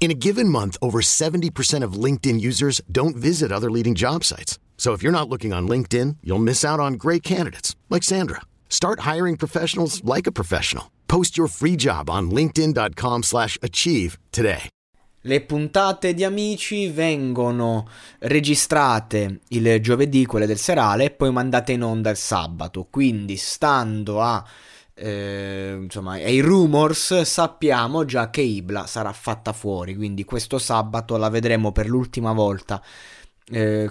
In a given month, over 70% of LinkedIn users don't visit other leading job sites. So if you're not looking on LinkedIn, you'll miss out on great candidates, like Sandra. Start hiring professionals like a professional. Post your free job on linkedin.com/achieve today. Le puntate di Amici vengono registrate il giovedì, quelle del serale, e poi mandate in onda il sabato. Quindi, stando a ai rumors, sappiamo già che Ibla sarà fatta fuori. Quindi questo sabato la vedremo per l'ultima volta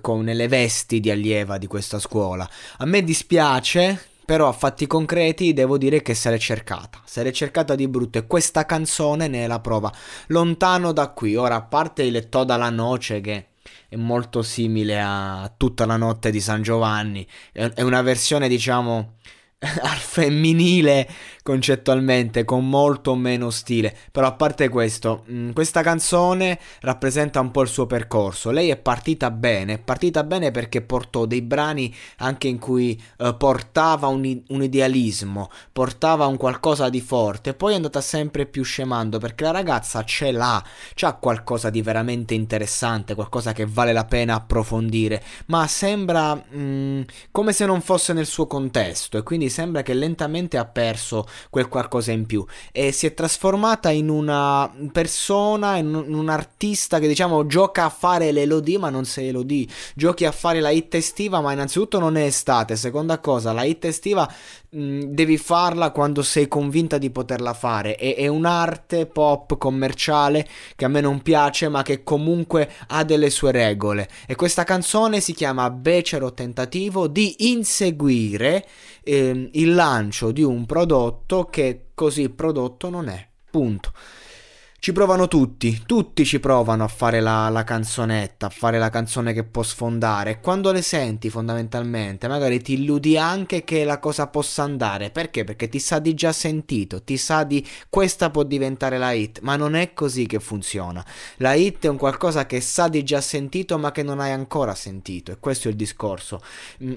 con le vesti di allieva di questa scuola. A me dispiace, però a fatti concreti devo dire che se l'è cercata di brutto, e questa canzone ne è la prova. Lontano da qui. Ora, a parte il Toda la noce, che è molto simile a Tutta la notte di San Giovanni, è una versione diciamo al femminile concettualmente, con molto meno stile, però a parte questo, questa canzone rappresenta un po' il suo percorso. Lei è partita bene perché portò dei brani anche in cui portava un idealismo, portava un qualcosa di forte, poi è andata sempre più scemando, perché la ragazza c'ha qualcosa di veramente interessante, qualcosa che vale la pena approfondire, ma sembra come se non fosse nel suo contesto, e quindi sembra che lentamente ha perso quel qualcosa in più e si è trasformata in una persona, in un artista che diciamo gioca a fare l'Elodie ma non sei Elodie, giochi a fare la hit estiva ma innanzitutto non è estate, seconda cosa la hit estiva devi farla quando sei convinta di poterla fare, è un'arte pop commerciale che a me non piace ma che comunque ha delle sue regole, e questa canzone si chiama Becero tentativo di inseguire il lancio di un prodotto che così prodotto non è, punto. Ci provano tutti ci provano a fare la canzonetta, a fare la canzone che può sfondare. Quando le senti fondamentalmente magari ti illudi anche che la cosa possa andare, perché ti sa di già sentito, ti sa di questa può diventare la hit, ma non è così che funziona. La hit è un qualcosa che sa di già sentito ma che non hai ancora sentito, e questo è il discorso.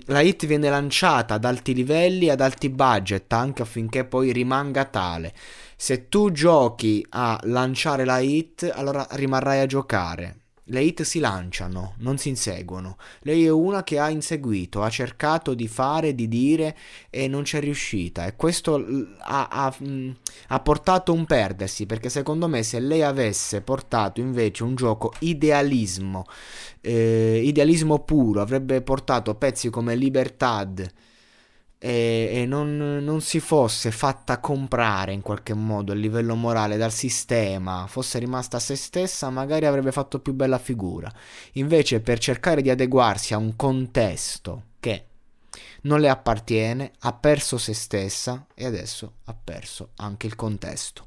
La hit viene lanciata ad alti livelli, ad alti budget, anche affinché poi rimanga tale. Se tu giochi a lanciare la hit, allora rimarrai a giocare. Le hit si lanciano, non si inseguono. Lei è una che ha inseguito, ha cercato di fare, di dire, e non c'è riuscita, e questo ha portato un perdersi, perché secondo me se lei avesse portato invece un gioco idealismo puro, avrebbe portato pezzi come Libertad, e non si fosse fatta comprare in qualche modo a livello morale dal sistema, fosse rimasta a se stessa, magari avrebbe fatto più bella figura. Invece, per cercare di adeguarsi a un contesto che non le appartiene, ha perso se stessa e adesso ha perso anche il contesto.